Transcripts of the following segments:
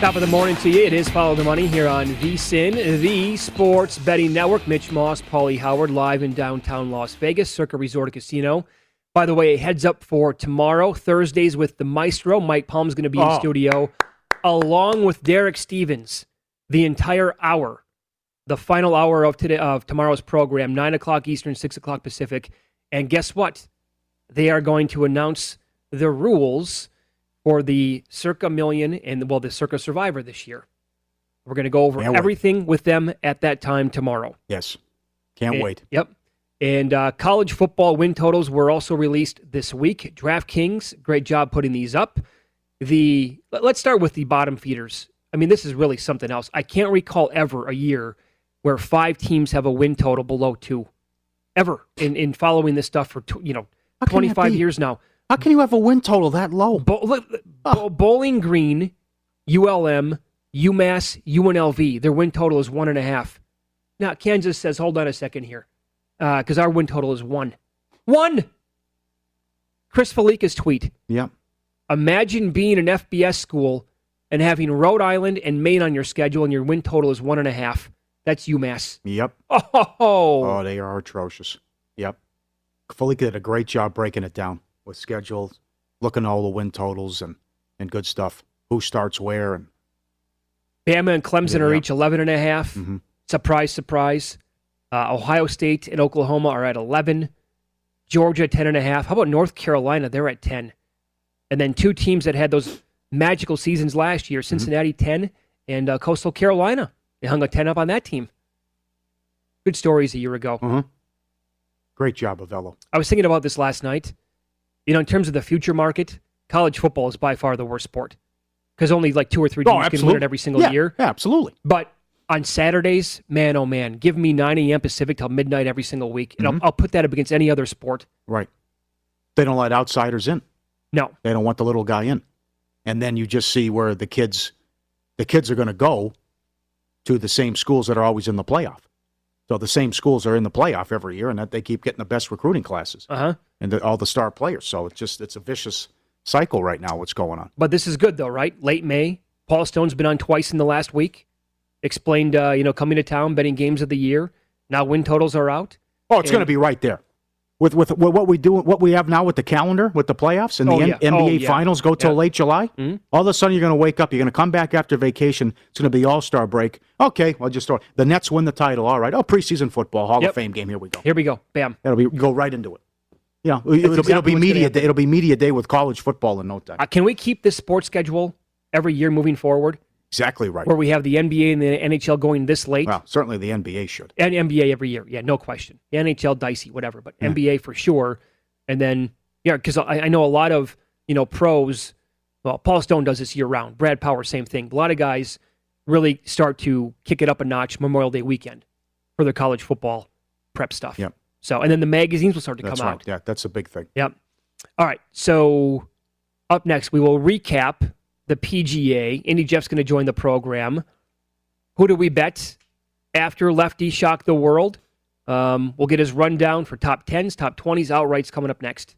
Top of the morning to you. It is Follow the Money here on VSIN, the Sports Betting Network. Mitch Moss, Paulie Howard, live in downtown Las Vegas, Circa Resort Casino. By the way, heads up for tomorrow, Thursdays with the Maestro. Mike Palm's going to be in studio, along with Derek Stevens, the entire hour, the final hour of today of tomorrow's program, 9 o'clock Eastern, 6 o'clock Pacific. And guess what? They are going to announce the rules for the Circa Million and, well, the Circa Survivor this year. We're going to go over everything with them at that time tomorrow. Yes. Can't wait. Yep. And college football win totals were also released this week. DraftKings, great job putting these up. Let's start with the bottom feeders. I mean, this is really something else. I can't recall ever a year where five teams have a win total below two. Ever. In following this stuff for 25 years now. How can you have a win total that low? Bowling Green, ULM, UMass, UNLV, their win total is 1.5. Now, Kansas says, hold on a second here, because our win total is 1. 1! Chris Felica's tweet. Yeah. Imagine being an FBS school and having Rhode Island and Maine on your schedule, and your win total is 1.5. That's UMass. Yep. Oh, they are atrocious. Yep. Felica did a great job breaking it down with schedules, looking at all the win totals and good stuff. Who starts where. And Bama and Clemson are each 11.5. Mm-hmm. Surprise, surprise. Ohio State and Oklahoma are at 11. Georgia, 10.5. How about North Carolina? They're at 10. And then two teams that had those magical seasons last year, Cincinnati, 10, and Coastal Carolina. They hung a 10 up on that team. Good stories a year ago. Mm-hmm. Great job, Avello. I was thinking about this last night. You know, in terms of the future market, college football is by far the worst sport because only like two or three teams can win it every single year. Yeah, absolutely. But on Saturdays, man, oh man, give me 9 a.m. Pacific till midnight every single week, and I'll put that up against any other sport. Right. They don't let outsiders in. No. They don't want the little guy in. And then you just see where the kids are going to go to the same schools that are always in the playoff. So the same schools are in the playoff every year, and that they keep getting the best recruiting classes and all the star players. So it's a vicious cycle right now, what's going on. But this is good, though, right? Late May. Paul Stone's been on twice in the last week. Explained, coming to town, betting games of the year. Now win totals are out. Oh, it's going to be right there. with what we do, what we have now with the calendar, with the playoffs and NBA finals go till late July, all of a sudden you're going to wake up. You're going to come back after vacation. It's going to be All-Star break. Okay, well, just the Nets win the title. All right. Oh, preseason football, Hall of Fame game. Here we go. Here we go. Bam. That'll be go right into it. Yeah, it'll be media day. It'll be media day with college football in no time. Can we keep this sports schedule every year moving forward? Exactly right. Where we have the NBA and the NHL going this late. Well, certainly the NBA should. And NBA every year. Yeah, no question. The NHL, dicey, whatever. But NBA for sure. And then, yeah, because I know a lot of, pros, well, Paul Stone does this year-round. Brad Power, same thing. A lot of guys really start to kick it up a notch Memorial Day weekend for their college football prep stuff. Yep. So, and then the magazines will start to come out. Yeah, that's a big thing. Yep. All right, so up next, we will recap the PGA. Indy Jeff's going to join the program. Who do we bet after Lefty shocked the world? We'll get his rundown for top 10s, top 20s, outrights coming up next.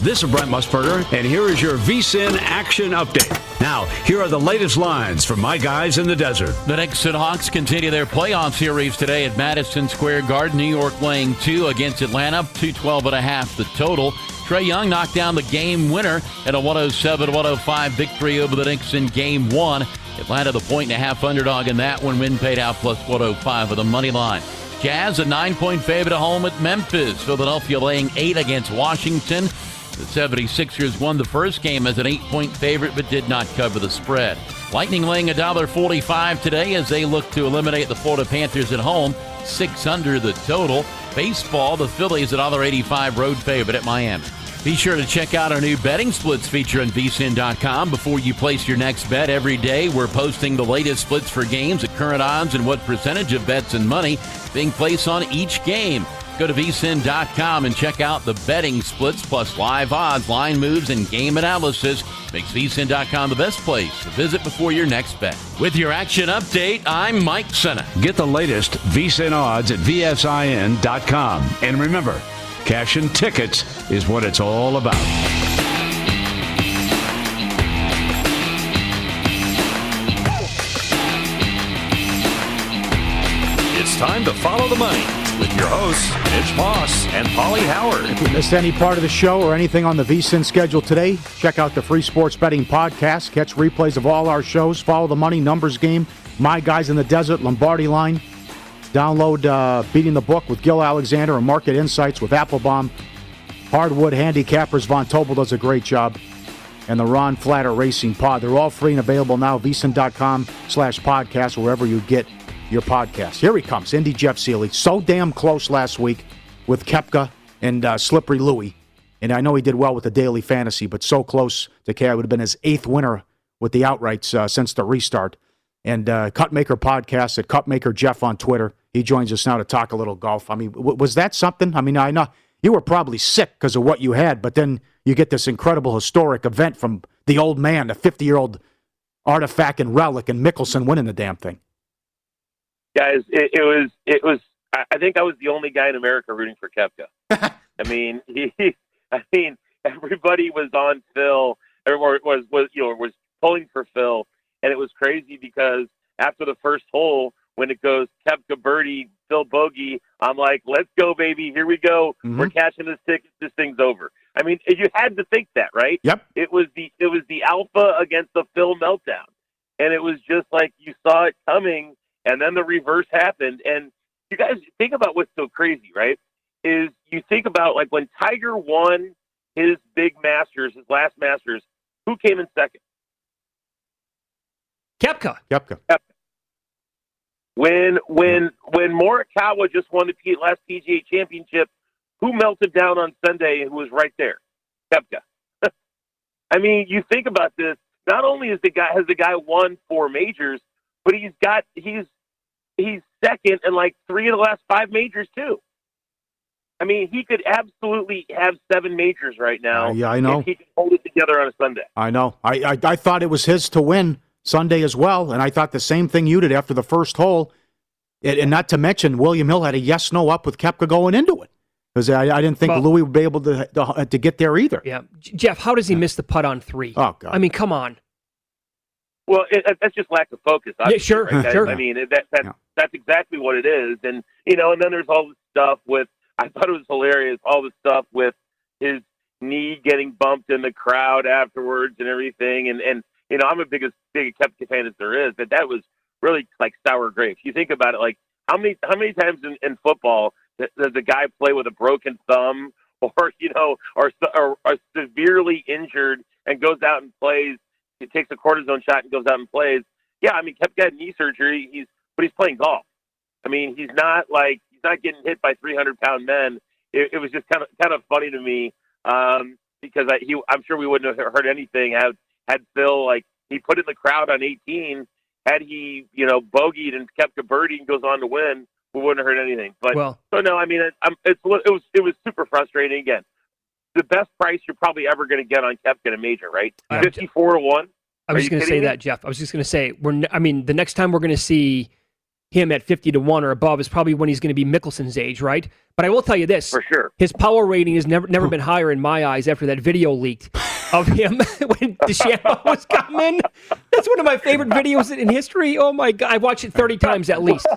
This is Brent Musburger, and here is your VSIN Action Update. Now, here are the latest lines from my guys in the desert. The Knicks and Hawks continue their playoff series today at Madison Square Garden. New York laying 2 against Atlanta, 212.5 the total. Trae Young knocked down the game winner at a 107-105 victory over the Knicks in Game 1. Atlanta, the 1.5-point underdog in that one. Win paid out plus 105 of the money line. Jazz, a 9-point favorite at home at Memphis. Philadelphia laying 8 against Washington. The 76ers won the first game as an 8-point favorite but did not cover the spread. Lightning laying $1.45 today as they look to eliminate the Florida Panthers at home. 6 under the total. Baseball, the Phillies $1.85 road favorite at Miami. Be sure to check out our new betting splits feature on vsin.com before you place your next bet. Every day we're posting the latest splits for games at current odds and what percentage of bets and money being placed on each game. Go to vsin.com and check out the betting splits plus live odds, line moves, and game analysis. Makes vsin.com the best place to visit before your next bet. With your action update, I'm Mike Senna. Get the latest VSIN odds at vsin.com. And remember, cash and tickets is what it's all about. It's time to follow the money with your hosts, Mitch Moss and Paulie Howard. If you missed any part of the show or anything on the VSIN schedule today, check out the Free Sports Betting Podcast. Catch replays of all our shows. Follow the Money, Numbers Game, My Guys in the Desert, Lombardi Line. Download Beating the Book with Gil Alexander and Market Insights with Applebaum. Hardwood Handicappers, Von Tobel does a great job. And the Ron Flatter Racing Pod. They're all free and available now. VSIN.com/podcast, wherever you get your podcast. Here he comes, Indy Jeff Seeley. So damn close last week with Koepka and Slippery Louie. And I know he did well with the Daily Fantasy, but so close to K. It would have been his 8th winner with the outrights since the restart. And Cutmaker Podcast at Cutmaker Jeff on Twitter. He joins us now to talk a little golf. I mean, was that something? I mean, I know you were probably sick because of what you had, but then you get this incredible historic event from the old man, the 50-year-old artifact and relic, and Mickelson winning the damn thing. Guys, it was. I think I was the only guy in America rooting for Koepka. I mean, everybody was on Phil. Everyone was pulling for Phil. And it was crazy because after the first hole, when it goes Koepka birdie, Phil bogey, I'm like, let's go, baby. Here we go. Mm-hmm. We're cashing this ticket. This thing's over. I mean, you had to think that, right? Yep. It was the alpha against the Phil meltdown. And it was just like you saw it coming, and then the reverse happened. And you guys think about what's so crazy, right, is you think about, like, when Tiger won his big Masters, his last Masters, who came in second? Koepka. When Morikawa just won the last PGA Championship, who melted down on Sunday and who was right there? Koepka. I mean, you think about this. Not only is has the guy won 4 majors, but he's second in like 3 of the last 5 majors too. I mean, he could absolutely have 7 majors right now. Yeah, I know. If he could hold it together on a Sunday. I know. I thought it was his to win Sunday as well, and I thought the same thing you did after the first hole. And not to mention, William Hill had a yes-no up with Koepka going into it, because I didn't think Louis would be able to get there either. Yeah, Jeff, how does he miss the putt on 3? Oh, God. I mean, come on. Well, that's just lack of focus. Yeah, sure, right? Sure. I mean, that's exactly what it is. And then there's all this stuff with I thought it was hilarious, all the stuff with his knee getting bumped in the crowd afterwards and everything. And you know, I'm a big Koepka fan as there is, but that was really like sour grapes. You think about it, like how many times in football does a guy play with a broken thumb or, you know, or severely injured and goes out and plays, he takes a cortisone shot and goes out and plays. Yeah, I mean, Koepka had knee surgery, but he's playing golf. I mean, he's not getting hit by 300-pound men. It was just kind of funny to me because I'm sure we wouldn't have heard anything had Phil, like, he put in the crowd on 18. Had he, you know, bogeyed and Koepka birdied and goes on to win, we wouldn't have heard anything. But it was super frustrating. Again, the best price you're probably ever going to get on Koepka in a major, right? 54 to 1. I was just going to say that, Jeff. I was just going to say the next time we're going to see him at 50 to 1 or above is probably when he's going to be Mickelson's age, right? But I will tell you this. For sure. His power rating has never been higher in my eyes after that video leaked of him when DeChambeau was coming. That's one of my favorite videos in history. Oh, my God. I watched it 30 times at least.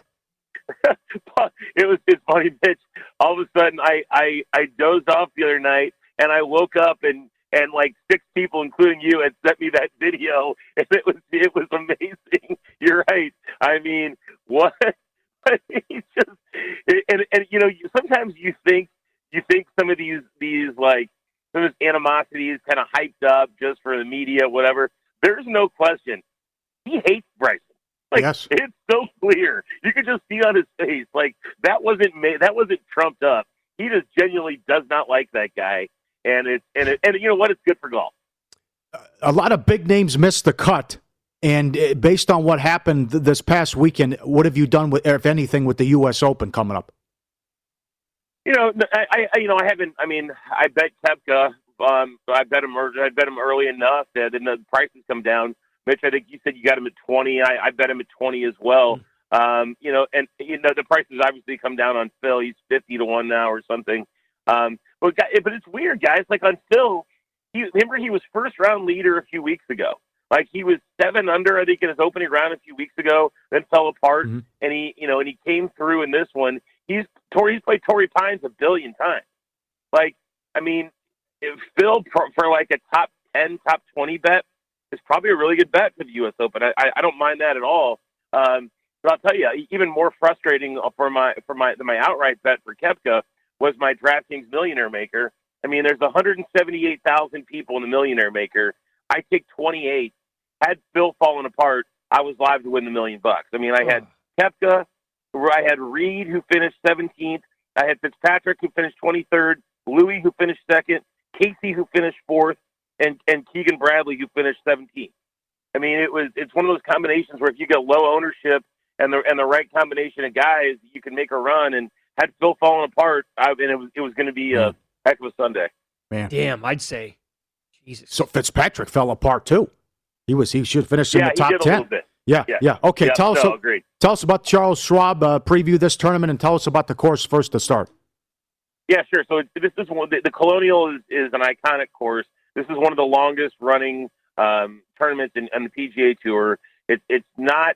It's funny, Mitch. All of a sudden, I dozed off the other night, and I woke up, and like six people, including you, had sent me that video, and it was amazing. You're right. I mean, what? It's just, and you know, sometimes you think some of this animosity is kind of hyped up just for the media, whatever. There's no question. He hates Bryson. Like, yes. It's so clear. You could just see on his face. Like, that wasn't trumped up. He just genuinely does not like that guy. And you know what? It's good for golf. A lot of big names missed the cut. And based on what happened this past weekend, what have you done with, if anything, with the U.S. Open coming up? You know, I haven't. I mean, I bet Koepka. I bet him early enough that then the prices come down. Mitch, I think you said you got him at 20. I bet him at 20 as well. You know, and you know the prices obviously come down on Phil. He's 50 to 1 now or something. But it's weird, guys. Like on Phil, he was first round leader a few weeks ago. Like he was 7 under, I think, in his opening round a few weeks ago, then fell apart, and he came through in this one. He's played Torrey Pines a billion times. Like, I mean, if Phil for like a top 10, top 20 bet is probably a really good bet for the U.S. Open. I don't mind that at all. But I'll tell you, even more frustrating for my outright bet for Koepka was my DraftKings Millionaire Maker. I mean, there's 178,000 people in the Millionaire Maker. I take 28. Had Phil fallen apart, I was live to win the $1 million. I mean, I had Koepka, I had Reed, who finished 17th. I had Fitzpatrick, who finished 23rd. Louis, who finished 2nd. Casey, who finished 4th. And Keegan Bradley, who finished 17th. I mean, it's one of those combinations where if you get low ownership and the right combination of guys, you can make a run. And had Phil fallen apart, it was going to be a heck of a Sunday. Man, damn, I'd say, Jesus. So Fitzpatrick fell apart too. He should finish in the top 10. A little bit. Yeah. Okay, yeah, tell us about Charles Schwab. Preview this tournament and tell us about the course first to start. Yeah, sure. So this is one. The Colonial is an iconic course. This is one of the longest running tournaments in the PGA Tour. It's not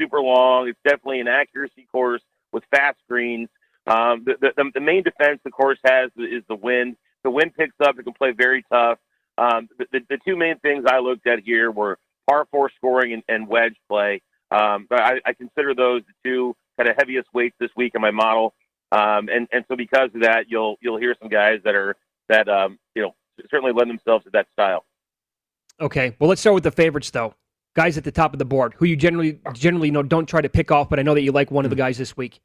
super long. It's definitely an accuracy course with fast greens. The main defense the course has is the wind. The wind picks up. It can play very tough. The two main things I looked at here were par four scoring and wedge play. I consider those the two kind of heaviest weights this week in my model. And so because of that, you'll hear some guys that you know, certainly lend themselves to that style. Okay, well, let's start with the favorites though. Guys at the top of the board who you generally know don't try to pick off, but I know that you like one of the guys this week.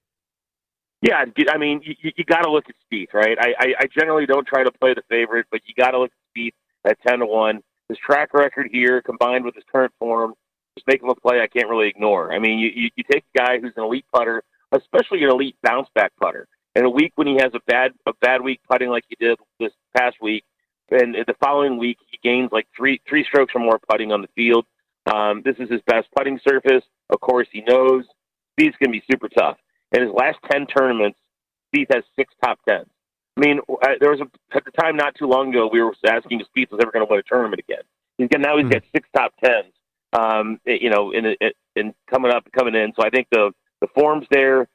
Yeah, I mean, you got to look at Spieth, right? I generally don't try to play the favorite, but you got to look at Spieth at 10 to 1. His track record here combined with his current form just make him a play I can't really ignore. I mean, you take a guy who's an elite putter, especially an elite bounce-back putter, and a week when he has a bad week putting like he did this past week, and the following week he gains like three strokes or more putting on the field. This is his best putting surface. Of course, he knows Spieth's going to be super tough. In his last 10 tournaments, Spieth has 6 top 10s. I mean, there was at the time not too long ago, we were asking if Spieth was ever going to win a tournament again. Now he's got 6 top 10s, you know, coming in. So I think the The form's there.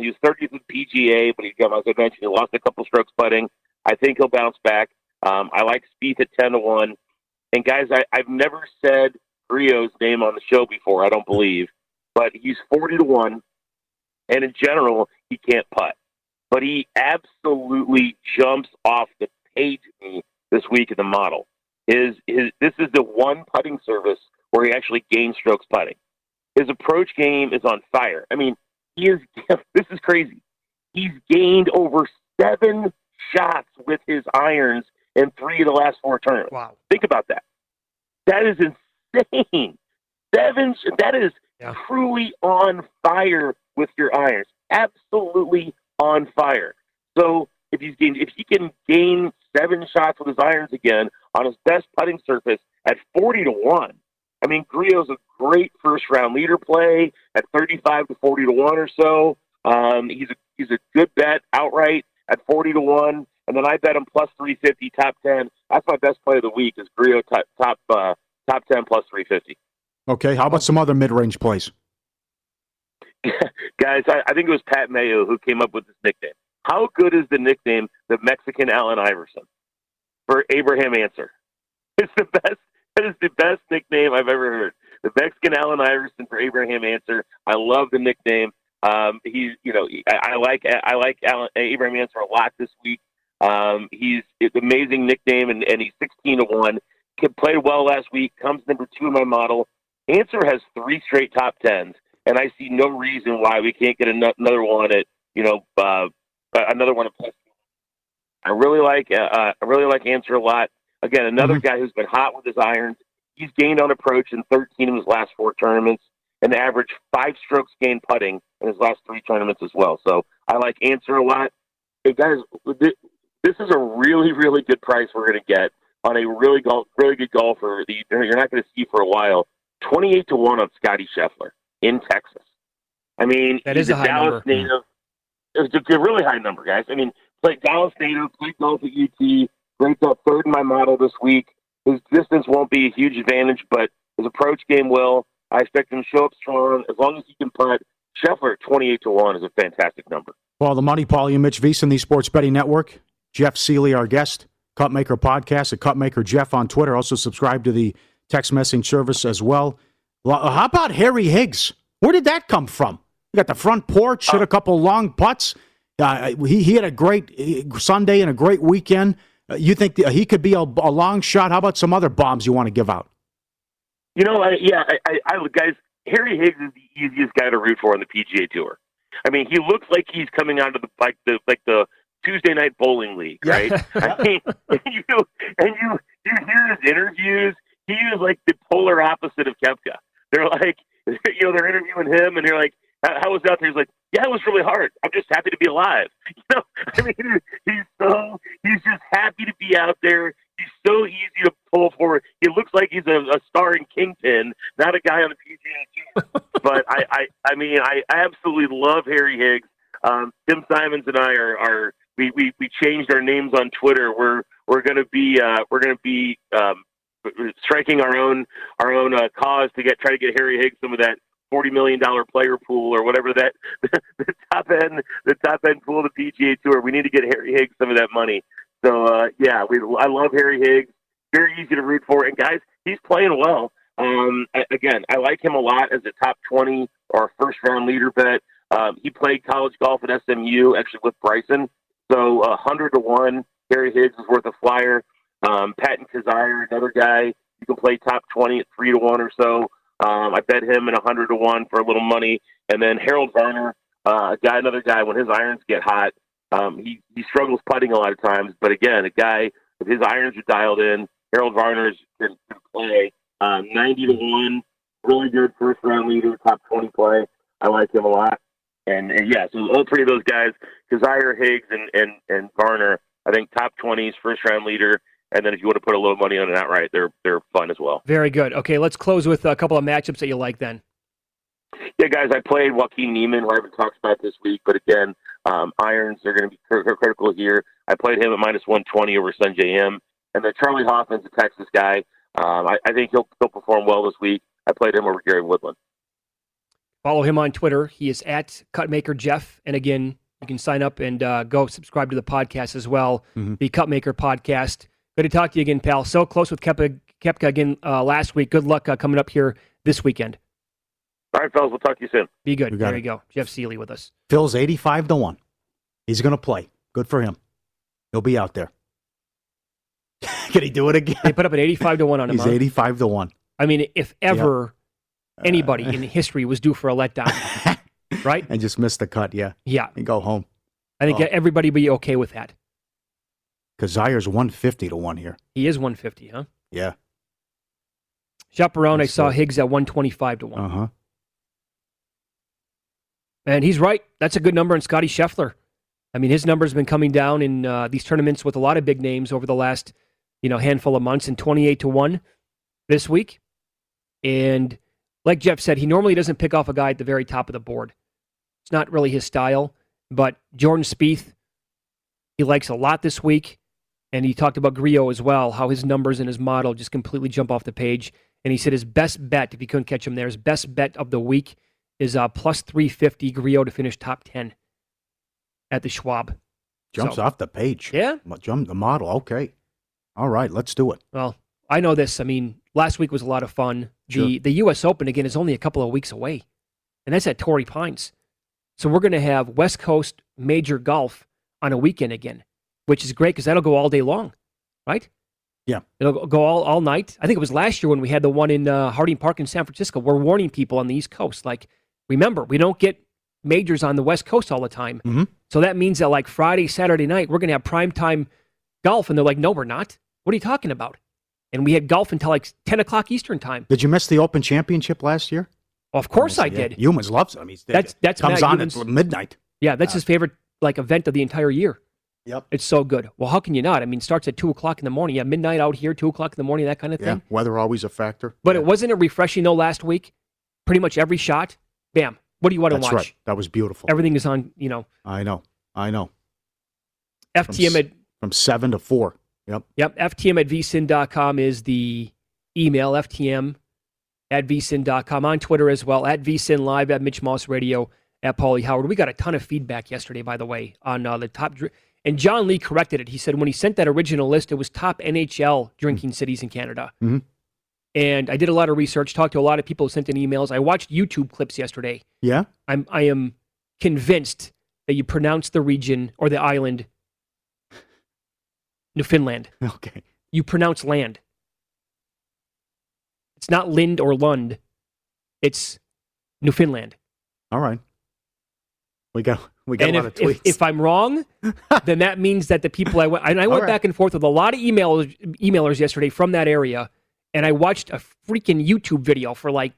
He was 30th with PGA, but as I mentioned, he lost a couple strokes putting. I think he'll bounce back. I like Spieth at 10-1. And guys, I've never said Rio's name on the show before, I don't believe, but he's 40-1. And in general, he can't putt, but he absolutely jumps off the page this week in the model. This is the one putting service where he actually gains strokes putting. His approach game is on fire. I mean, this is crazy. He's gained over 7 shots with his irons in 3 of the last 4 tournaments. Wow. Think about that. That is insane. 7, that is truly on fire with your irons. Absolutely on fire. So if he can gain 7 shots with his irons again on his best putting surface at 40-1, I mean, Griot's a great first-round leader play at 35-40-1 or so. He's a good bet outright at 40-1, and then I bet him plus 350 top 10. That's my best play of the week is Griot top 10 plus 350. Okay, how about some other mid-range plays? Guys, I think it was Pat Mayo who came up with this nickname. How good is the nickname, the Mexican Allen Iverson, for Abraham Answer? It's the best. That is the best nickname I've ever heard. The Mexican Allen Iverson for Abraham Answer. I love the nickname. I like Abraham Answer a lot this week. It's an amazing nickname, and he's 16-1. Played well last week. Comes number 2 in my model. Answer has 3 straight top 10s, and I see no reason why we can't get another one at another one at plus. I really like Answer a lot. Again, another guy who's been hot with his irons. He's gained on approach in 13 of his last 4 tournaments and averaged 5 strokes gained putting in his last 3 tournaments as well. So I like Answer a lot. Hey, guys, this is a really, really good price we're going to get on a really good golfer that you're not going to see for a while. 28-1 on Scottie Scheffler in Texas. I mean, that is a Dallas native. It's a really high number, guys. I mean, Dallas native, played golf at UT. Ranked up 3rd in my model this week. His distance won't be a huge advantage, but his approach game will. I expect him to show up strong as long as he can putt. Scheffler 28-1 is a fantastic number. Well, the money, Paulie and Mitch Veasan, the Sports Betting Network. Jeff Seeley, our guest. Cutmaker Podcast at Cutmaker Jeff on Twitter. Also subscribe to the text messaging service as well. How about Harry Higgs? Where did that come from? You got the front porch, hit a couple long putts. He had a great Sunday and a great weekend. You think he could be a long shot? How about some other bombs you want to give out? Guys, Harry Higgs is the easiest guy to root for on the PGA Tour. I mean, he looks like he's coming out of the Tuesday Night Bowling League, right? I mean, you hear his interviews. He is like the polar opposite of Koepka. They're like, they're interviewing him, and they're like, "How was it out there?" He's like, "Yeah, it was really hard. I'm just happy to be alive." I mean, he's just happy to be out there. He's so easy to pull for. He looks like he's a star in Kingpin, not a guy on the PGA Tour. But I mean, I absolutely love Harry Higgs. Tim Simons and I we changed our names on Twitter. We're gonna be striking our own cause to try to get Harry Higgs some of that $40 million player pool or whatever that the top end pool of the PGA Tour. We need to get Harry Higgs some of that money. So I love Harry Higgs. Very easy to root for, and guys, he's playing well. Again, I like him a lot as a top 20 or first round leader bet. He played college golf at SMU actually with Bryson. So 100-1, Harry Higgs is worth a flyer. Patton Kizzire, another guy you can play top 20 at 3-1 or so. I bet him at 100-1 for a little money. And then Harold Varner, another guy, when his irons get hot, he struggles putting a lot of times. But again, a guy, if his irons are dialed in, Harold Varner can play 90-1, really good first-round leader, top 20 play. I like him a lot. And yeah, so all 3 of those guys, Kizzire, Higgs, and Varner, I think top 20s, first-round leader. And then if you want to put a little money on it outright, they're fun as well. Very good. Okay, let's close with a couple of matchups that you like then. Yeah, guys, I played Joaquin Niemann, who I haven't talked about this week. But again, irons are going to be critical here. I played him at -120 over Sun J M. And then Charlie Hoffman's a Texas guy. I think he'll perform well this week. I played him over Gary Woodland. Follow him on Twitter. He is at Cutmaker Jeff. And again, you can sign up and go subscribe to the podcast as well, the Cutmaker Podcast. Good to talk to you again, pal. So close with Koepka again last week. Good luck coming up here this weekend. All right, fellas. We'll talk to you soon. Be good. There you go. Jeff Seeley with us. Phil's 85-1. He's going to play. Good for him. He'll be out there. Can he do it again? They put up an 85-1 on him. He's 85-1. I mean, if ever anybody in history was due for a letdown, right? And just missed the cut, yeah. And go home. I think everybody be okay with that. Because Zaire's 150-1 here. He is 150, huh? Yeah. Chaparron, I saw Higgs at 125-1. Uh huh. And he's right. That's a good number in Scotty Scheffler. I mean, his number's been coming down in these tournaments with a lot of big names over the last, handful of months, and 28-1 this week. And like Jeff said, he normally doesn't pick off a guy at the very top of the board. It's not really his style, but Jordan Spieth, he likes a lot this week. And he talked about Griot as well, how his numbers and his model just completely jump off the page. And he said his best bet, if you couldn't catch him there, his best bet of the week is plus 350 Griot to finish top 10 at the Schwab. Jumps off the page. Yeah. The model. Okay. All right. Let's do it. Well, I know this. I mean, last week was a lot of fun. Sure. The U.S. Open, again, is only a couple of weeks away. And that's at Torrey Pines. So we're going to have West Coast Major Golf on a weekend again, which is great because that'll go all day long, right? Yeah. It'll go all night. I think it was last year when we had the one in Harding Park in San Francisco. We're warning people on the East Coast, like, remember, we don't get majors on the West Coast all the time. Mm-hmm. So that means that, like, Friday, Saturday night, we're going to have primetime golf. And they're like, no, we're not. What are you talking about? And we had golf until, like, 10 o'clock Eastern time. Did you miss the Open Championship last year? Of course I did. Humans loves it. I mean, that's comes on at midnight. Yeah, that's his favorite, like, event of the entire year. Yep. It's so good. Well, how can you not? I mean, it starts at 2 o'clock in the morning. Yeah, midnight out here, 2 o'clock in the morning, that kind of thing. Yeah, weather always a factor. But it wasn't it refreshing, though, last week? Pretty much every shot, bam. What do you want to watch? That's right. That was beautiful. Everything is on, I know. FTM from 7 to 4. Yep. Yep. FTM at vsin.com is the email, FTM at vsin.com. On Twitter as well, at vsin live, at Mitch Moss Radio, at Paulie Howard. We got a ton of feedback yesterday, by the way, on the top... And John Lee corrected it. He said when he sent that original list, it was top NHL drinking cities in Canada. Mm-hmm. And I did a lot of research, talked to a lot of people who sent in emails. I watched YouTube clips yesterday. Yeah? I am convinced that you pronounce the region or the island Newfoundland. Okay. You pronounce land. It's not Lind or Lund. It's Newfoundland. All right. We got a lot of tweets. If I'm wrong, then that means that the people I went back and forth with a lot of emailers yesterday from that area, and I watched a freaking YouTube video for it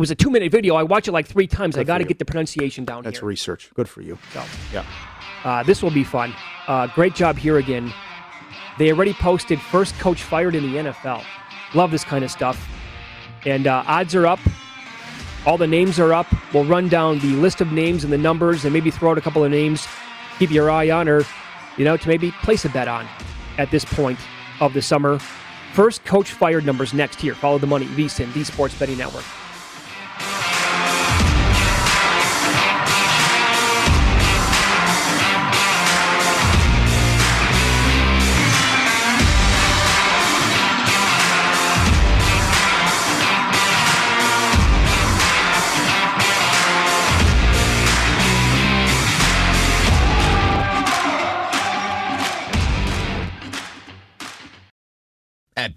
was a 2-minute video. I watched it like 3 times. I got to get the pronunciation down. That's here. That's research. Good for you. So, yeah. This will be fun. Great job here again. They already posted first coach fired in the NFL. Love this kind of stuff. And odds are up. All the names are up. We'll run down the list of names and the numbers and maybe throw out a couple of names. Keep your eye on or, to maybe place a bet on at this point of the summer. First coach fired numbers next here. Follow the money. VSiN, the Sports Betting Network. At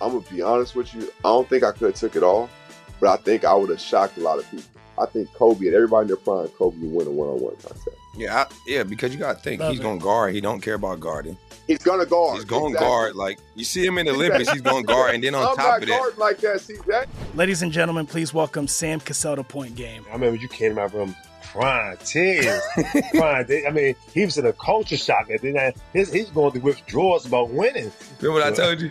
I'm going to be honest with you. I don't think I could have took it all, but I think I would have shocked a lot of people. I think Kobe and everybody in their prime, Kobe would win a one-on-one contest. Yeah, because you got to think, he's going to guard. He don't care about guarding. He's going to guard. He's going to guard. Like, you see him in the Olympics, he's going to guard. And then on top of that. Like that, see that? Ladies and gentlemen, please welcome Sam Cassell to Point Game. I remember you came out from crying tears. I mean, he was in a culture shock. And then he's going to withdrawals about winning. Remember what I told you?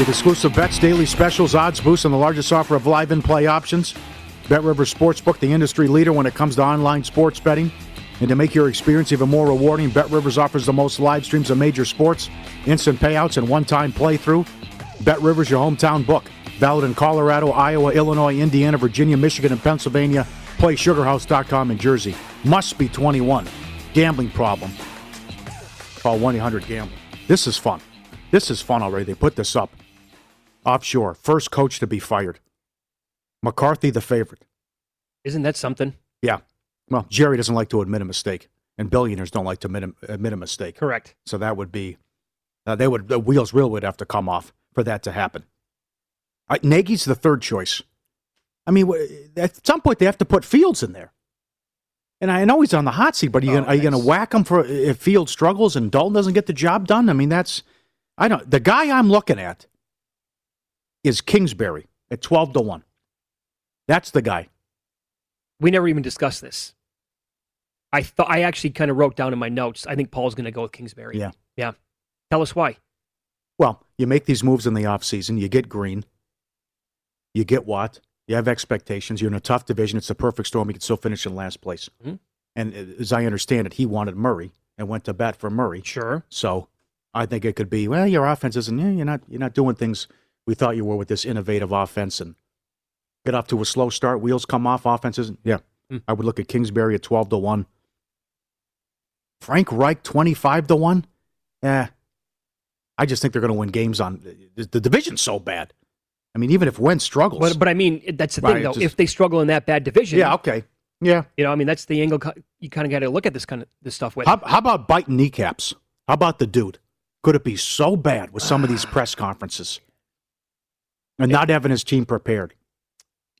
With exclusive bets, daily specials, odds boosts, and the largest offer of live in-play options, BetRivers Sportsbook, the industry leader when it comes to online sports betting. And to make your experience even more rewarding, BetRivers offers the most live streams of major sports, instant payouts, and one-time playthrough. BetRivers, your hometown book. Valid in Colorado, Iowa, Illinois, Indiana, Virginia, Michigan, and Pennsylvania. Play sugarhouse.com in Jersey. Must be 21. Gambling problem? Call 1-800-GAMBLER. This is fun. This is fun already. They put this up. Offshore, first coach to be fired. McCarthy, the favorite. Isn't that something? Yeah. Well, Jerry doesn't like to admit a mistake, and billionaires don't like to admit a mistake. Correct. So that would be, the wheels really would have to come off for that to happen. Nagy's the third choice. I mean, at some point they have to put Fields in there. And I know he's on the hot seat, but are you going to whack him for if Fields struggles and Dalton doesn't get the job done? I mean, the guy I'm looking at is Kingsbury at 12-1. That's the guy. We never even discussed this. I actually kind of wrote down in my notes, I think Paul's going to go with Kingsbury. Yeah. Yeah. Tell us why. Well, you make these moves in the offseason. You get Green. You get Watt. You have expectations. You're in a tough division. It's a perfect storm. You can still finish in last place. Mm-hmm. And as I understand it, he wanted Murray and went to bat for Murray. Sure. So I think it could be, well, your offense isn't, you're not doing things we thought you were with this innovative offense, and get off to a slow start. Wheels come off. Offenses. Yeah. I would look at Kingsbury at 12-1. Frank Reich, 25-1. I just think they're going to win games on the division's so bad. I mean, even if Wentz struggles. But I mean, that's the thing, right, though. If they struggle in that bad division. Yeah, okay. Yeah. You know, I mean, that's the angle you kind of got to look at this stuff with. How about biting kneecaps? How about the dude? Could it be so bad with some of these press conferences? And not having his team prepared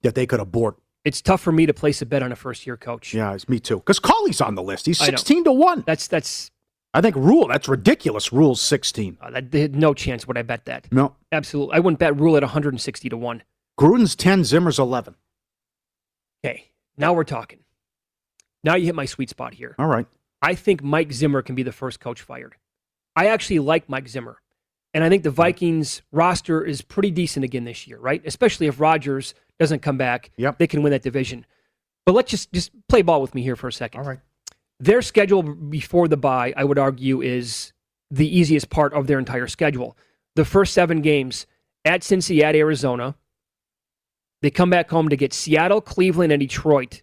that they could abort. It's tough for me to place a bet on a first-year coach. Yeah, it's me too. Because Cauley's on the list. He's 16-1. That's. I think Rule. That's ridiculous. Rule's 16. They had no chance would I bet that. No, absolutely. I wouldn't bet Rule at 160-1. Gruden's 10. Zimmer's 11. Okay, now we're talking. Now you hit my sweet spot here. All right. I think Mike Zimmer can be the first coach fired. I actually like Mike Zimmer. And I think the Vikings roster is pretty decent again this year, right? Especially if Rodgers doesn't come back, They can win that division. But let's just play ball with me here for a second. All right. Their schedule before the bye, I would argue, is the easiest part of their entire schedule. The first 7 games: at Cincinnati, Arizona, They come back home to get Seattle, Cleveland, and Detroit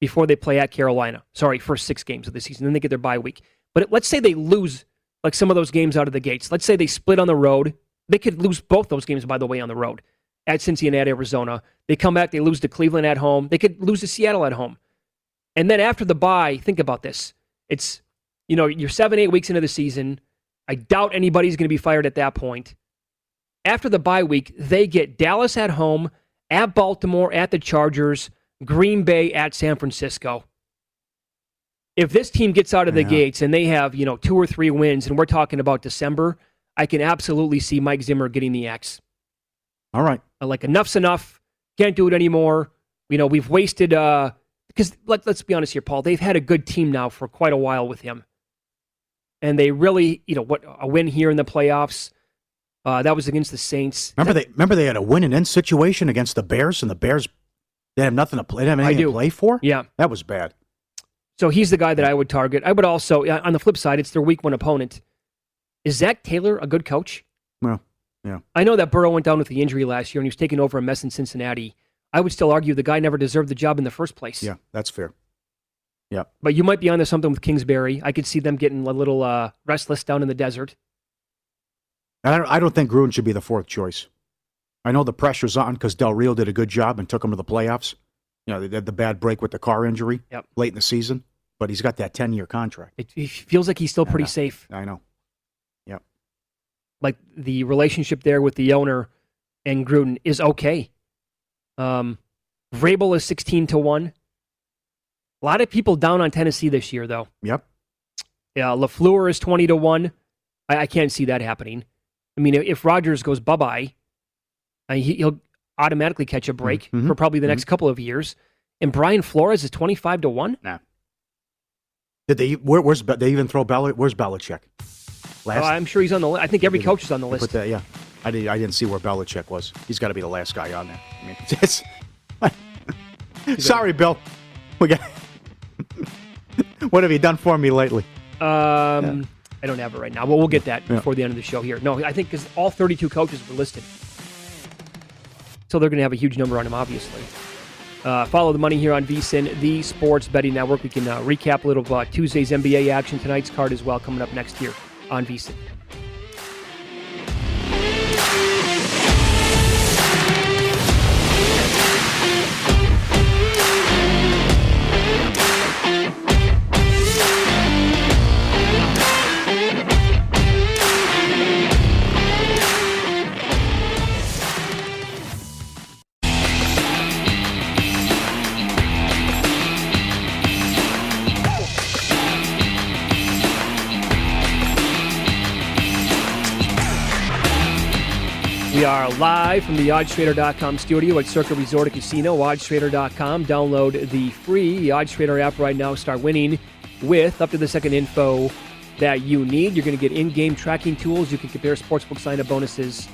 before they play at Carolina. Sorry, first 6 games of the season. Then they get their bye week. But let's say they lose like some of those games out of the gates. Let's say they split on the road. They could lose both those games, by the way, on the road at Cincinnati, Arizona. They come back, they lose to Cleveland at home. They could lose to Seattle at home. And then after the bye, think about this. It's, you know, you're 7-8 weeks into the season. I doubt anybody's going to be fired at that point. After the bye week, they get Dallas at home, at Baltimore, at the Chargers, Green Bay, at San Francisco. If this team gets out of the gates and they have, you know, 2 or 3 wins, and we're talking about December, I can absolutely see Mike Zimmer getting the axe. All right. Like, enough's enough. Can't do it anymore. You know, we've wasted... because let's be honest here, Paul, they've had a good team now for quite a while with him. And they really, you know, what a win here in the playoffs. That was against the Saints. Remember they had a win and end situation against the Bears, and the Bears they have nothing to play. They have anything to play for. Yeah, that was bad. So he's the guy that I would target. I would also, on the flip side, it's their week one opponent. Is Zach Taylor a good coach? Well, yeah. I know that Burrow went down with the injury last year, and he was taking over a mess in Cincinnati. I would still argue the guy never deserved the job in the first place. Yeah, that's fair. Yeah, but you might be onto something with Kingsbury. I could see them getting a little restless down in the desert. I don't think Gruden should be the fourth choice. I know the pressure's on because Del Rio did a good job and took him to the playoffs. You know, they had the bad break with the car injury late in the season, but he's got that 10-year contract. It feels like he's still pretty safe. I know. Yep. Like the relationship there with the owner and Gruden is okay. Vrabel is 16-1. A lot of people down on Tennessee this year, though. Yep. Yeah, LaFleur is 20-1. I can't see that happening. I mean, if Rodgers goes bye-bye, he'll automatically catch a break for probably the next couple of years. And Brian Flores is 25-1. Nah. Did they? Where's they even throw Belichick? Where's Belichick? I'm sure he's on the list. I think every coach is on the list. Put that, yeah, I didn't see where Belichick was. He's got to be the last guy on there. I mean, it's, sorry, Bill. What have you done for me lately? I don't have it right now, but we'll get that before the end of the show here. No, I think because all 32 coaches were listed. So they're going to have a huge number on him, obviously. Follow the money here on VSIN, the Sports Betting Network. We can recap a little of Tuesday's NBA action, tonight's card as well, coming up next year on VSIN. We are live from the OddsTrader.com studio at Circa Resort and Casino, OddsTrader.com. Download the free OddsTrader app right now. Start winning with up to the second info that you need. You're going to get in-game tracking tools. You can compare sportsbook sign-up bonuses,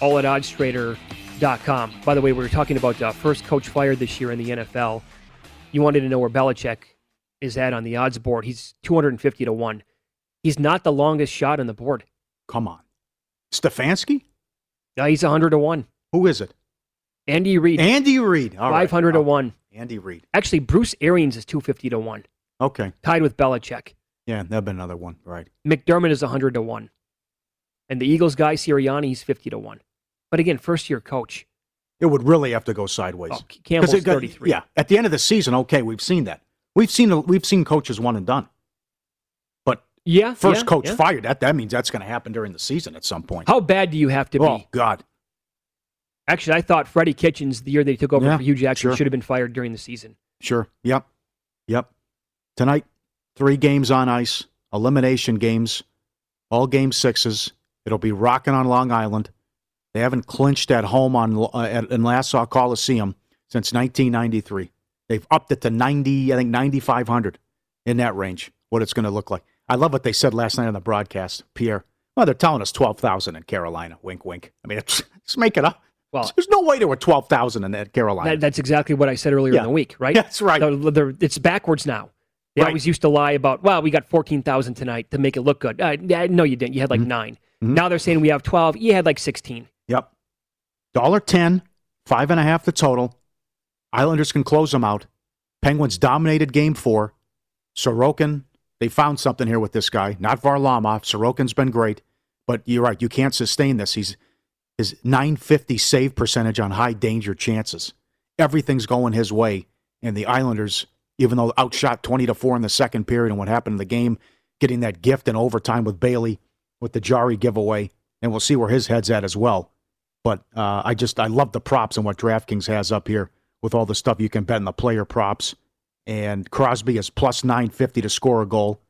all at OddsTrader.com. By the way, we were talking about first coach fired this year in the NFL. You wanted to know where Belichick is at on the odds board. He's 250-1. He's not the longest shot on the board. Come on. Stefanski? No, he's 100-1. Who is it? Andy Reid. Andy Reid. 500-1. Andy Reid. Actually, Bruce Arians is 250-1. Okay. Tied with Belichick. Yeah, that'd been another one, right? McDermott is 100-1. And the Eagles guy, Sirianni, he's 50-1. But again, first-year coach. It would really have to go sideways. Oh, Campbell's 33. Yeah, at the end of the season, okay, we've seen that. We've seen coaches one and done. Yeah, First coach fired. That means that's going to happen during the season at some point. How bad do you have to be? Oh, God. Actually, I thought Freddie Kitchens, the year they took over for Hugh Jackson, should have been fired during the season. Sure. Yep. Tonight, 3 games on ice, elimination games, all game 6s. It'll be rocking on Long Island. They haven't clinched at home in Nassau Coliseum since 1993. They've upped it to 9,500 in that range, what it's going to look like. I love what they said last night on the broadcast, Pierre. Well, they're telling us 12,000 in Carolina. Wink, wink. I mean, just make it up. Well, there's no way there were 12,000 in that Carolina. That's exactly what I said earlier in the week, right? That's right. It's backwards now. They always used to lie about, well, we got 14,000 tonight to make it look good. No, you didn't. You had like 9. Now they're saying we have 12. You had like 16. Yep. $1.10 5.5 the total. Islanders can close them out. Penguins dominated game 4. Sorokin, they found something here with this guy. Not Varlamov. Sorokin's been great. But you're right, you can't sustain this. His .950 save percentage on high danger chances. Everything's going his way. And the Islanders, even though outshot 20-4 in the second period and what happened in the game, getting that gift in overtime with Bailey with the Jari giveaway. And we'll see where his head's at as well. But I love the props and what DraftKings has up here with all the stuff you can bet in the player props. And Crosby is plus 950 to score a goal.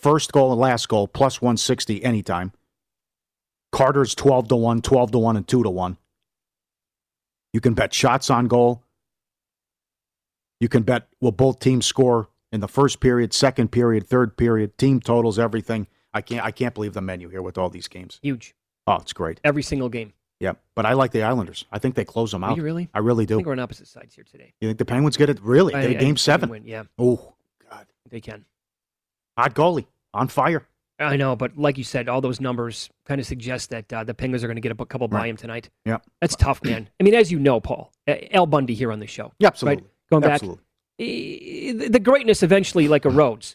First goal and last goal, plus 160 anytime. Carter's 12-1, 12-1, and 2-1. You can bet shots on goal. You can bet will both teams score in the first period, second period, third period, team totals, everything. I can't believe the menu here with all these games. Huge. Oh, it's great. Every single game. Yeah, but I like the Islanders. I think they close them out. You really? I really do. I think we're on opposite sides here today. You think the Penguins get it? Really? Game 7. Win, yeah. Oh, God. They can. Hot goalie. On fire. I know, but like you said, all those numbers kind of suggest that the Penguins are going to get a couple by him tonight. Yeah. That's tough, man. I mean, as you know, Paul, Al Bundy here on the show. Yeah, absolutely. Right? Going back, the greatness eventually like erodes.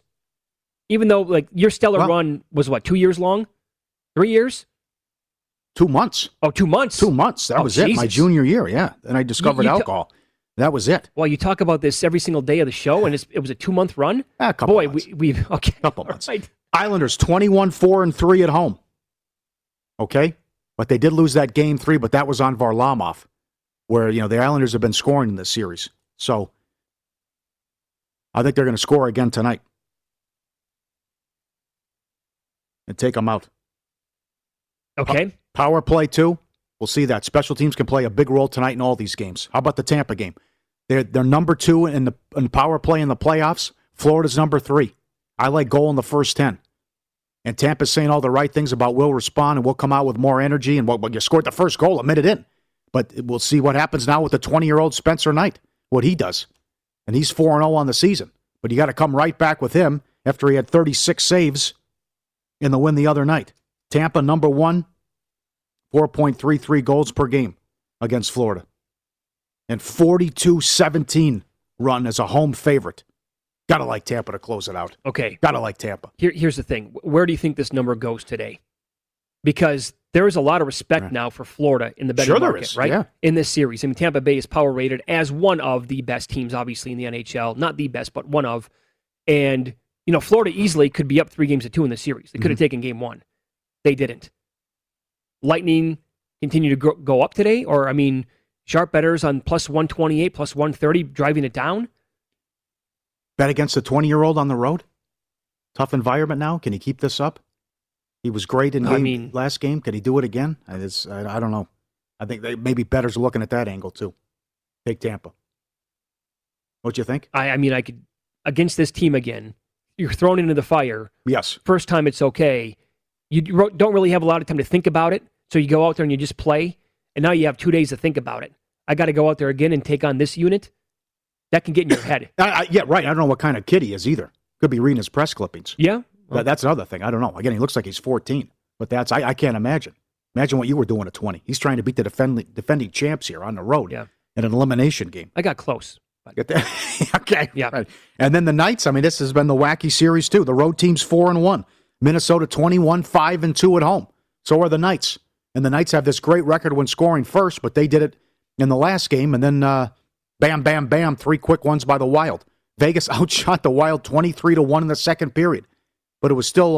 Even though like your stellar run was what, 2 years long? 3 years? 2 months. Oh, 2 months. 2 months. That was Jesus. It. My junior year, yeah. And I discovered alcohol. That was it. Well, you talk about this every single day of the show, and it was a 2 month run? A couple months. We've okay. Couple months. Right. Islanders 21-4-3 at home. Okay? But they did lose that game 3, but that was on Varlamov, where the Islanders have been scoring in this series. So I think they're going to score again tonight and take them out. Okay. Power play, too. We'll see that. Special teams can play a big role tonight in all these games. How about the Tampa game? They're number 2 in the power play in the playoffs. Florida's number 3. I like goal in the first 10. And Tampa's saying all the right things about we'll respond and we'll come out with more energy. And you scored the first goal a minute in. But we'll see what happens now with the 20-year-old Spencer Knight, what he does. And he's 4-0 on the season. But you got to come right back with him after he had 36 saves in the win the other night. Tampa, number 1, 4.33 goals per game against Florida. And 42-17 run as a home favorite. Got to like Tampa to close it out. Okay. Got to like Tampa. Here's the thing. Where do you think this number goes today? Because there is a lot of respect now for Florida in the betting market, right? Yeah. In this series. I mean, Tampa Bay is power rated as one of the best teams, obviously, in the NHL. Not the best, but one of. And, Florida easily could be up 3 games to 2 in the series. They could have taken game 1. They didn't. Lightning continue to go up today? Or, I mean, sharp bettors on plus 128, plus 130, driving it down? Bet against a 20-year-old on the road? Tough environment now? Can he keep this up? He was great in last game. Can he do it again? I don't know. I think maybe bettors are looking at that angle, too. Take Tampa. What do you think? I could against this team again. You're thrown into the fire. Yes. First time it's okay. You don't really have a lot of time to think about it, so you go out there and you just play, and now you have 2 days to think about it. I got to go out there again and take on this unit? That can get in your head. I don't know what kind of kid he is either. Could be reading his press clippings. Yeah. Well, that's another thing. I don't know. Again, he looks like he's 14, but that's I can't imagine. Imagine what you were doing at 20. He's trying to beat the defending champs here on the road in an elimination game. I got close. Get that? Okay. Yeah. Right. And then the Knights, this has been the wacky series, too. The road team's 4-1. Minnesota 21-5-2 at home. So are the Knights. And the Knights have this great record when scoring first, but they did it in the last game. And then, bam, bam, bam, 3 quick ones by the Wild. Vegas outshot the Wild 23-1 in the second period. But it was still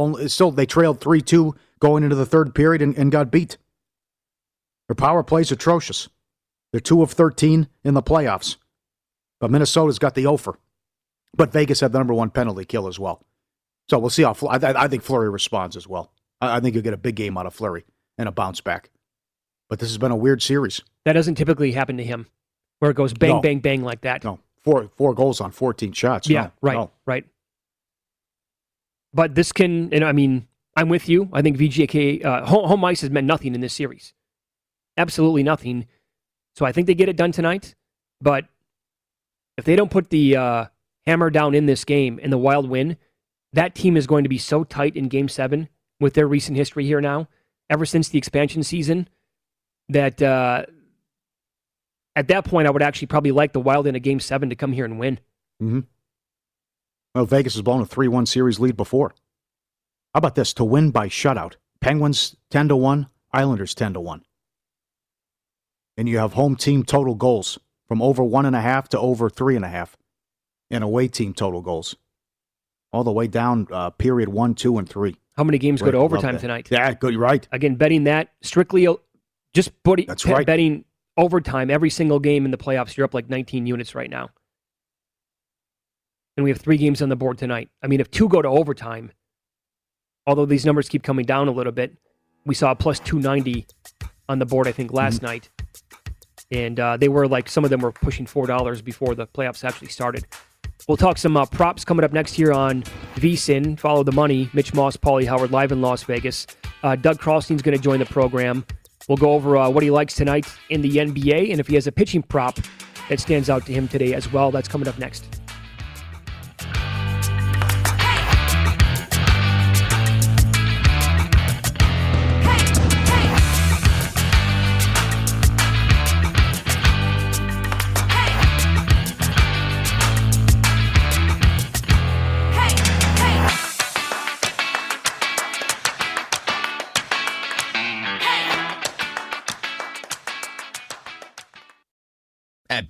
they trailed 3-2 going into the third period and got beat. Their power play's atrocious. They're 2 of 13 in the playoffs. But Minnesota's got the offer. But Vegas had the number 1 penalty kill as well. So we'll see how I think Fleury responds as well. I think you'll get a big game out of Fleury and a bounce back. But this has been a weird series. That doesn't typically happen to him, where it goes bang, bang, bang like that. No, four goals on 14 shots. Yeah, right. But this can, I'm with you. I think VGK, home ice has meant nothing in this series. Absolutely nothing. So I think they get it done tonight. But if they don't put the hammer down in this game and the Wild win, that team is going to be so tight in Game 7 with their recent history here now, ever since the expansion season, that at that point, I would actually probably like the Wild in a Game 7 to come here and win. Mm-hmm. Well, Vegas has blown a 3-1 series lead before. How about this? To win by shutout. Penguins 10-1, Islanders 10-1. And you have home team total goals from over 1.5 to over 3.5. And away team total goals. All the way down period 1, 2, and 3. How many games go to overtime tonight? Yeah, good. Right. Again, betting that strictly, just betting overtime every single game in the playoffs. You're up like 19 units right now. And we have 3 games on the board tonight. I mean, if 2 go to overtime, although these numbers keep coming down a little bit, we saw a plus 290 on the board, I think, last night. And they were like, some of them were pushing $4 before the playoffs actually started. We'll talk some props coming up next here on VSIN. Follow the Money. Mitch Moss, Paulie Howard, live in Las Vegas. Doug Crossing's going to join the program. We'll go over what he likes tonight in the NBA and if he has a pitching prop that stands out to him today as well. That's coming up next. At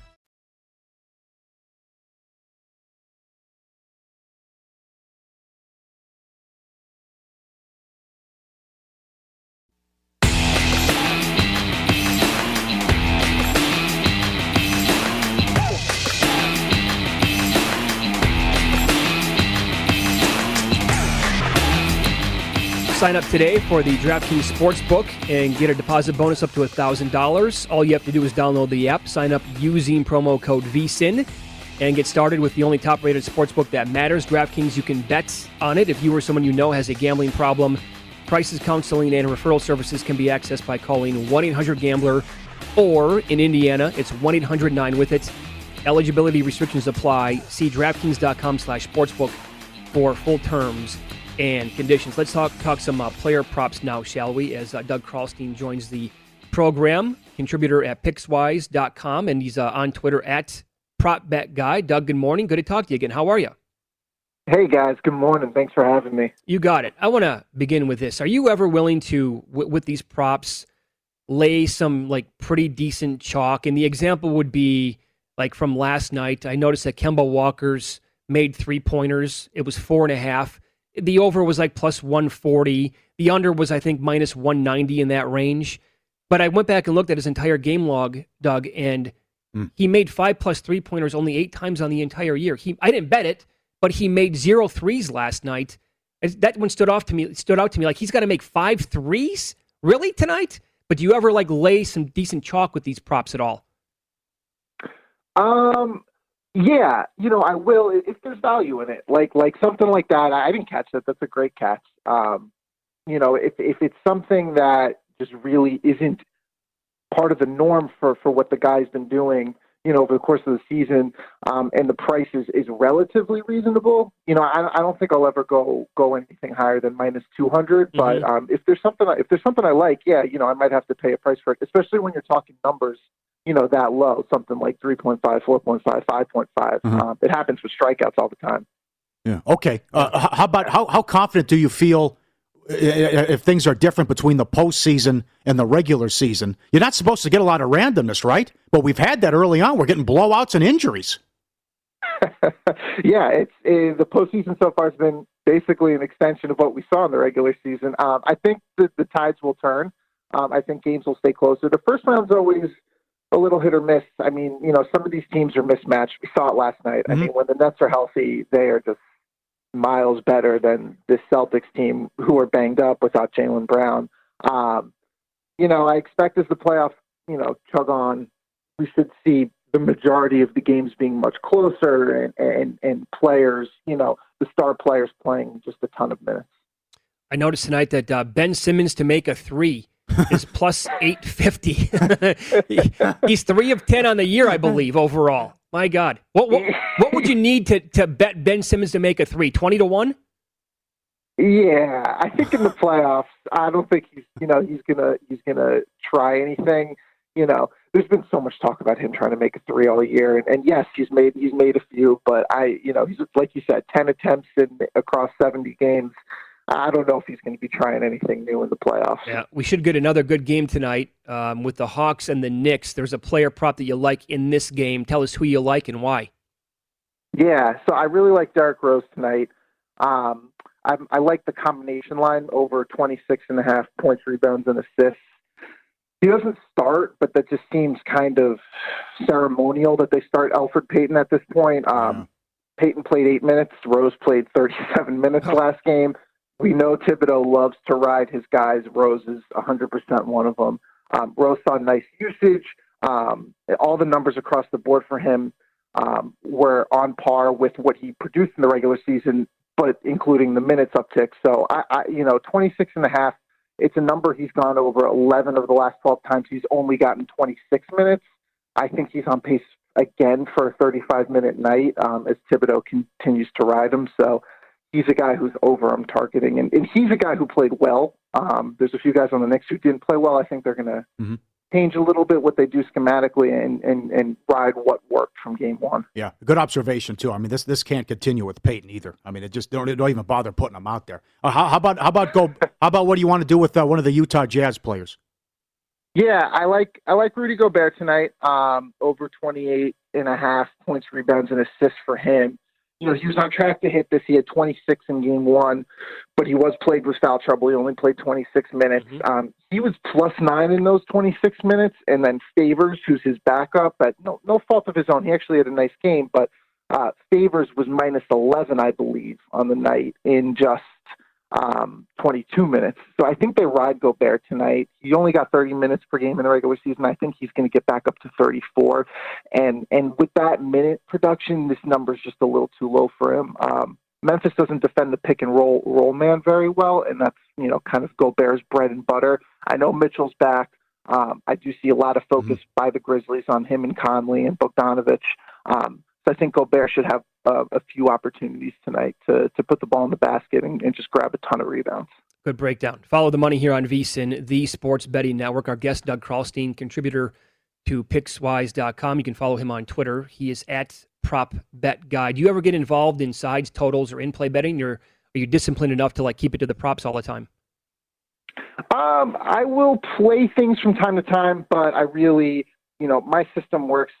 Sign up today for the DraftKings Sportsbook and get a deposit bonus up to $1,000. All you have to do is download the app, sign up using promo code VSIN, and get started with the only top-rated sportsbook that matters, DraftKings. You can bet on it. If you or someone you know has a gambling problem, crisis counseling and referral services can be accessed by calling 1-800-GAMBLER, or in Indiana, it's 1-800-9-WITH-IT. Eligibility restrictions apply. See DraftKings.com/sportsbook for full terms. and conditions. Let's talk some player props now, shall we, as Doug Kralstein joins the program, contributor at PicksWise.com, and he's on Twitter at PropBetGuy. Doug, good morning. Good to talk to you again. How are you? Hey, guys. Good morning. Thanks for having me. You got it. I want to begin with this. Are you ever willing to, with these props, lay some like pretty decent chalk? And the example would be like from last night. I noticed that Kemba Walker's made 3-pointers. It was 4.5. The over was like plus 140. The under was, I think, minus 190 in that range. But I went back and looked at his entire game log, Doug, and he made 5 plus 3-pointers only 8 times on the entire year. I didn't bet it, but he made 0 threes last night. That one stood out to me. Like, he's got to make 5 threes really tonight. But do you ever like lay some decent chalk with these props at all? Yeah, you know, I will if there's value in it. Like something like that. I didn't catch that. That's a great catch. You know, if it's something that just really isn't part of the norm for what the guy's been doing, you know, over the course of the season, and the price is relatively reasonable. You know, I don't think I'll ever go anything higher than minus 200. But if there's something I like, yeah, you know, I might have to pay a price for it, especially when you're talking numbers, you know, that low, something like 3.5, 4.5, 5.5. It happens with strikeouts all the time. Yeah. Okay. How about how confident do you feel if things are different between the postseason and the regular season? You're not supposed to get a lot of randomness, right? But we've had that early on. We're getting blowouts and injuries. Yeah, it's the postseason so far has been basically an extension of what we saw in the regular season. I think that the tides will turn. I think games will stay closer. The first round's always a little hit or miss. I mean, you know, some of these teams are mismatched. We saw it last night. I mean, when the Nets are healthy, they are just miles better than this Celtics team who are banged up without Jaylen Brown. You know, I expect as the playoffs, you know, chug on, we should see the majority of the games being much closer and players, you know, the star players playing just a ton of minutes. I noticed tonight that Ben Simmons to make a 3 is plus 850. He's 3 of 10 on the year, I believe, overall. My God. What would you need to bet Ben Simmons to make a 3? 20 to 1? Yeah, I think in the playoffs, I don't think he's gonna try anything. You know, there's been so much talk about him trying to make a 3 all year, and yes, he's made a few, but he's, like you said, 10 attempts across 70 games. I don't know if he's going to be trying anything new in the playoffs. Yeah, we should get another good game tonight with the Hawks and the Knicks. There's a player prop that you like in this game. Tell us who you like and why. Yeah, so I really like Derrick Rose tonight. I like the combination line over 26.5 points, rebounds, and assists. He doesn't start, but that just seems kind of ceremonial that they start Elfrid Payton at this point. Payton played 8 minutes. Rose played 37 minutes last game. We know Thibodeau loves to ride his guys. Rose is 100% one of them. Rose saw nice usage. All the numbers across the board for him were on par with what he produced in the regular season, but including the minutes uptick. So, 26.5, it's a number he's gone over 11 of the last 12 times. He's only gotten 26 minutes. I think he's on pace again for a 35-minute night as Thibodeau continues to ride him. So, he's a guy who's over I'm targeting, and he's a guy who played well. There's a few guys on the Knicks who didn't play well. I think they're going to change a little bit what they do schematically and ride what worked from game one. Yeah, good observation, too. I mean, this can't continue with Peyton either. I mean, it just don't even bother putting him out there. How about what do you want to do with one of the Utah Jazz players? Yeah, I like Rudy Gobert tonight, over 28.5 points, rebounds, and assists for him. You know, he was on track to hit this. He had 26 in game one, but he was plagued with foul trouble. He only played 26 minutes. He was plus 9 in those 26 minutes. And then Favors, who's his backup, at no fault of his own. He actually had a nice game, but Favors was minus 11, I believe, on the night in just 22 minutes. So I think they ride Gobert tonight. He only got 30 minutes per game in the regular season. I think he's going to get back up to 34. And with that minute production, this number is just a little too low for him. Memphis doesn't defend the pick and roll man very well. And that's, you know, kind of Gobert's bread and butter. I know Mitchell's back. I do see a lot of focus by the Grizzlies on him and Conley and Bogdanovich. So I think Gobert should have a few opportunities tonight to put the ball in the basket and just grab a ton of rebounds. Good breakdown. Follow the money here on VSIN, the Sports Betting Network. Our guest, Doug Kralstein, contributor to PicksWise.com. You can follow him on Twitter. He is at PropBetGuy. Do you ever get involved in sides, totals, or in-play betting? Or are you disciplined enough to like keep it to the props all the time? I will play things from time to time, but I really, you know, my system works.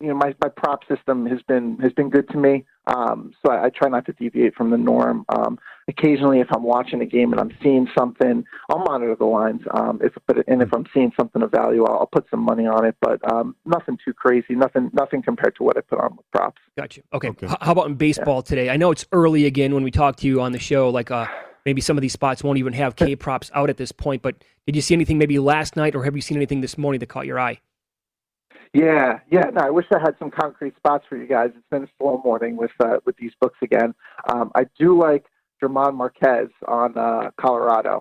You know, my prop system has been good to me, so I try not to deviate from the norm. Occasionally, if I'm watching a game and I'm seeing something, I'll monitor the lines. If I'm seeing something of value, I'll put some money on it. But nothing too crazy, nothing compared to what I put on with props. Gotcha. Okay. How about in baseball today? I know it's early again when we talk to you on the show. Like maybe some of these spots won't even have K props out at this point. But did you see anything maybe last night, or have you seen anything this morning that caught your eye? Yeah. No, I wish I had some concrete spots for you guys. It's been a slow morning with these books again. I do like German Marquez on Colorado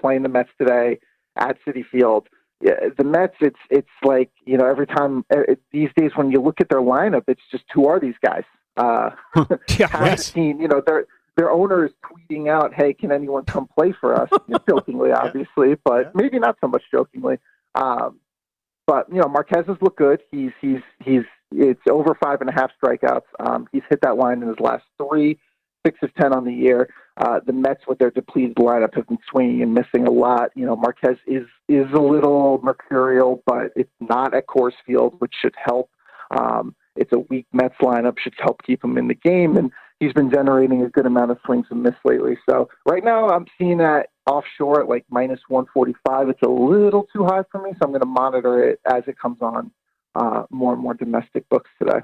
playing the Mets today at Citi Field. Yeah, the Mets. It's like, you know, every time these days when you look at their lineup, it's just who are these guys? You know, their owner is tweeting out, "Hey, can anyone come play for us?" You know, jokingly, obviously, but maybe not so much jokingly. But, you know, Marquez's look good. It's over 5.5 strikeouts. He's hit that line in his last 3, 6 of 10 on the year. The Mets, with their depleted lineup, have been swinging and missing a lot. You know, Marquez is a little mercurial, but it's not at Coors Field, which should help. It's a weak Mets lineup, should help keep him in the game. And he's been generating a good amount of swings and miss lately. So right now I'm seeing that offshore at like -145. It's a little too high for me, so I'm going to monitor it as it comes on more and more domestic books today.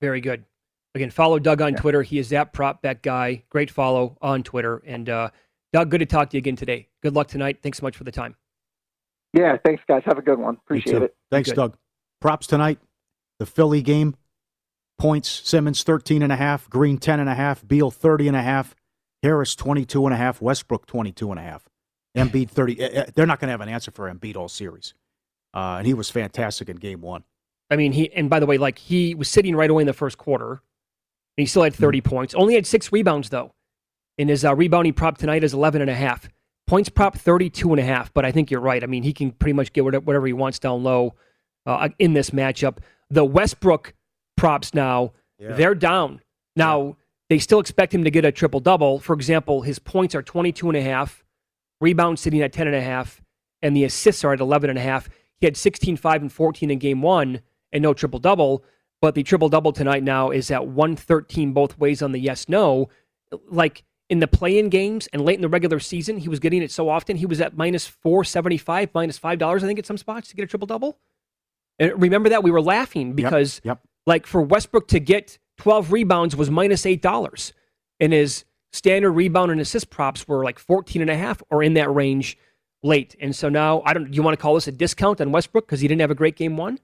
Very good. Again, follow Doug on Twitter. He is at PropBetGuy. Great follow on Twitter. And Doug, good to talk to you again today. Good luck tonight. Thanks so much for the time. Yeah, thanks, guys. Have a good one. Appreciate it. Thanks, Doug. Props tonight. The Philly game. Points, Simmons 13.5, Green 10.5, Beal 30.5, Harris 22.5, Westbrook 22.5, Embiid 30. They're not going to have an answer for Embiid all series, and he was fantastic in Game 1. I mean, by the way, like he was sitting right away in the first quarter, and he still had 30 points. Only had 6 rebounds though, and his rebounding prop tonight is 11.5. Points prop 32.5. But I think you're right. I mean, he can pretty much get whatever he wants down low in this matchup. The Westbrook props now, they're down. Now, they still expect him to get a triple-double. For example, his points are 22.5, rebounds sitting at 10.5, and the assists are at 11.5. He had 16, 5, and 14 in Game 1 and no triple-double, but the triple-double tonight now is at 113 both ways on the yes-no. Like, in the play-in games and late in the regular season, he was getting it so often, he was at -$4.75, -$5, I think, at some spots to get a triple-double. And remember that? We were laughing because... Like, for Westbrook to get 12 rebounds was -$8. And his standard rebound and assist props were like 14.5 or in that range late. And so now, do you want to call this a discount on Westbrook because he didn't have a great Game 1?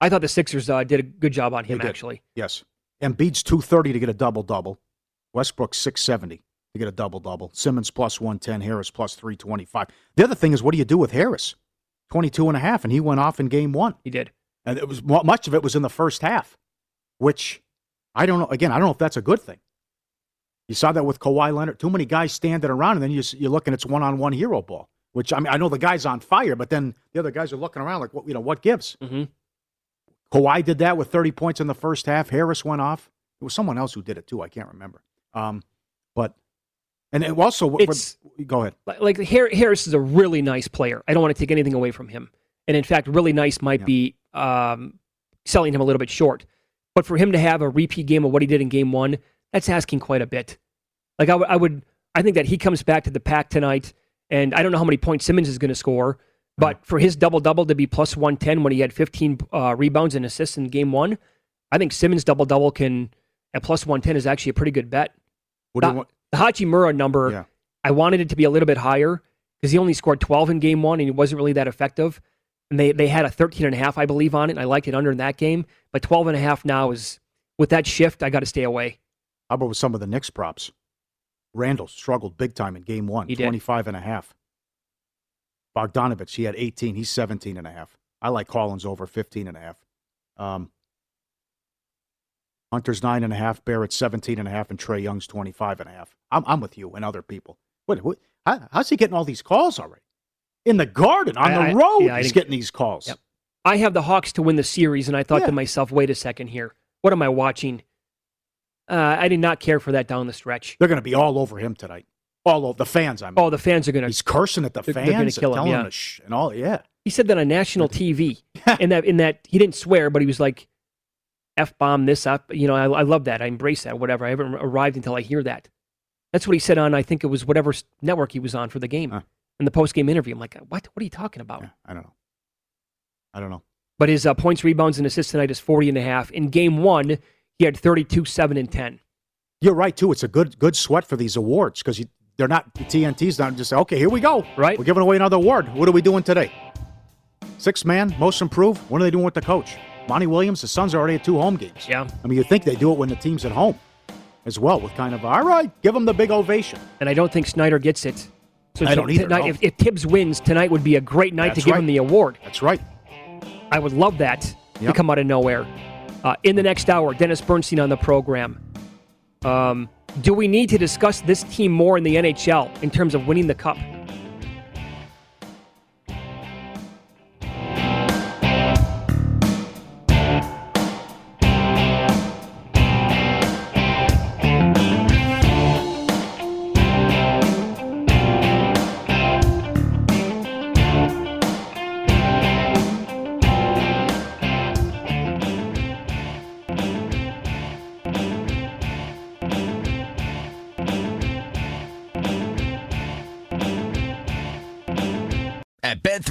I thought the Sixers did a good job on him, actually. Yes. Embiid's 230 to get a double-double. Westbrook 670 to get a double-double. Simmons +110, Harris +325. The other thing is, what do you do with Harris? 22.5, and he went off in Game 1. He did. And it was much of it was in the first half, which I don't know. Again, I don't know if that's a good thing. You saw that with Kawhi Leonard. Too many guys standing around, and then you're looking. It's one-on-one hero ball. Which I mean, I know the guy's on fire, but then the other guys are looking around like, what? You know, what gives? Mm-hmm. Kawhi did that with 30 points in the first half. Harris went off. It was someone else who did it too. I can't remember. Go ahead. Like Harris is a really nice player. I don't want to take anything away from him. And in fact, really nice might be selling him a little bit short. But for him to have a repeat game of what he did in Game 1, that's asking quite a bit. Like, I think that he comes back to the pack tonight, and I don't know how many points Simmons is going to score, but for his double-double to be +110 when he had 15 rebounds and assists in Game 1, I think Simmons' double-double at +110 is actually a pretty good bet. The Hachimura number, I wanted it to be a little bit higher because he only scored 12 in Game 1, and he wasn't really that effective. And they had a 13.5, I believe, on it, and I liked it under in that game. But 12.5 now is, with that shift, I got to stay away. How about with some of the Knicks props? Randall struggled big time in Game 1, 25.5. Bogdanovich, he had 18, he's 17.5. I like Collins over 15.5. Hunter's 9.5, Barrett's 17.5, and Trey Young's 25.5. I'm with you and other people. What how's he getting all these calls already? In the Garden, on the road, he's getting these calls. Yep. I have the Hawks to win the series, and I thought to myself, wait a second here. What am I watching? I did not care for that down the stretch. They're going to be all over him tonight. All over the fans, I mean. Oh, the fans are going to. He's cursing at the fans. They're going to kill him, yeah. And all, yeah. He said that on national TV. in that, he didn't swear, but he was like, F-bomb this up. You know, I love that. I embrace that, whatever. I haven't arrived until I hear that. That's what he said on, I think it was whatever network he was on for the game. In the post-game interview. I'm like, what? What are you talking about? Yeah, I don't know. But his points, rebounds, and assists tonight is 40.5. In game one, he had 32, 7, and 10. You're right, too. It's a good sweat for these awards because they're not, TNT's not just, okay, here we go. Right. We're giving away another award. What are we doing today? Sixth man, most improved. What are they doing with the coach? Monty Williams, the Suns are already at 2 home games. Yeah. I mean, you think they do it when the team's at home as well with kind of, all right, give them the big ovation. And I don't think Snyder gets it. So I don't either. Tonight, no. If Tibbs wins, tonight would be a great night to give him the award. That's right. I would love that to come out of nowhere. In the next hour, Dennis Bernstein on the program. Do we need to discuss this team more in the NHL in terms of winning the cup?